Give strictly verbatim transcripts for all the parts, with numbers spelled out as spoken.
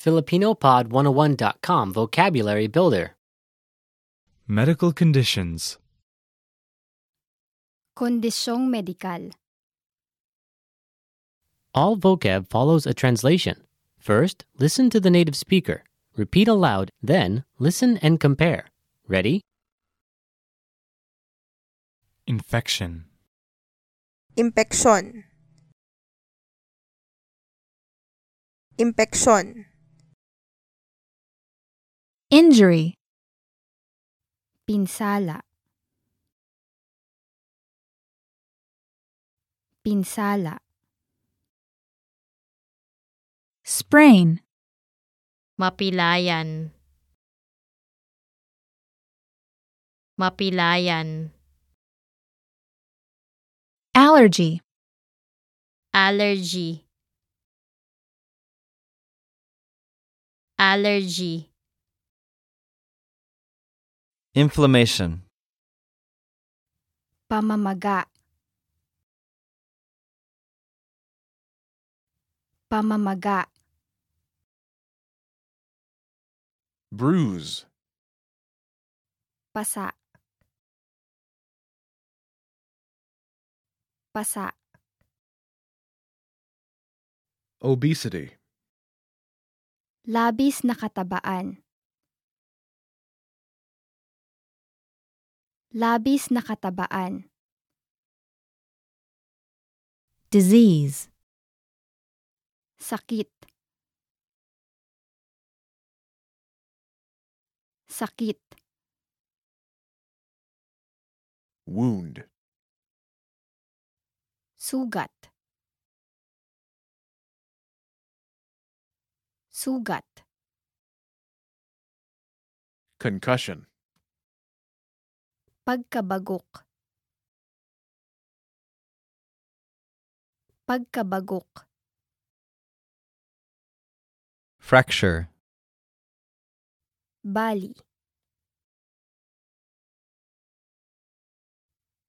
Filipino Pod one oh one dot com Vocabulary Builder. Medical conditions. Kondisyong medikal. All vocab follows a translation. First, listen to the native speaker. Repeat aloud, then listen and compare. Ready? Infection. Impeksyon. Impeksyon. Injury. Pinsala. Pinsala. Sprain. Mapilayan. Mapilayan. Allergy. Allergy. Allergy. Inflammation. Pamamaga. Pamamaga. Bruise. Pasa. Pasa. Obesity. Labis na katabaan. Labis na katabaan. Disease. Sakit. Sakit. Wound. Sugat. Sugat. Concussion. Pagkabagok. Pagkabagok. Fracture. Bali.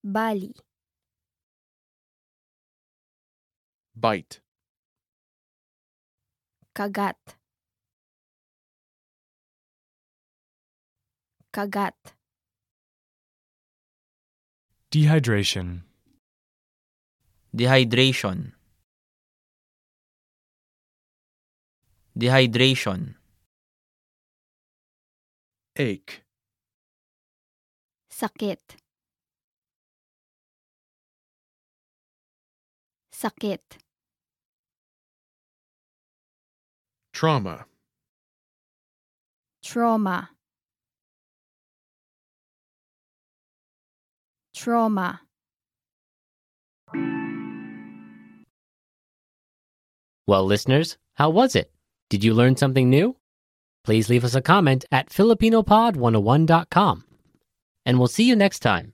Bali. Bite. Kagat. Kagat. Dehydration. Dehydration. Dehydration. Ache. Sakit. Sakit. Trauma. Trauma. Trauma. Well, listeners, how was it? Did you learn something new? Please leave us a comment at Filipino Pod one oh one dot com. And we'll see you next time.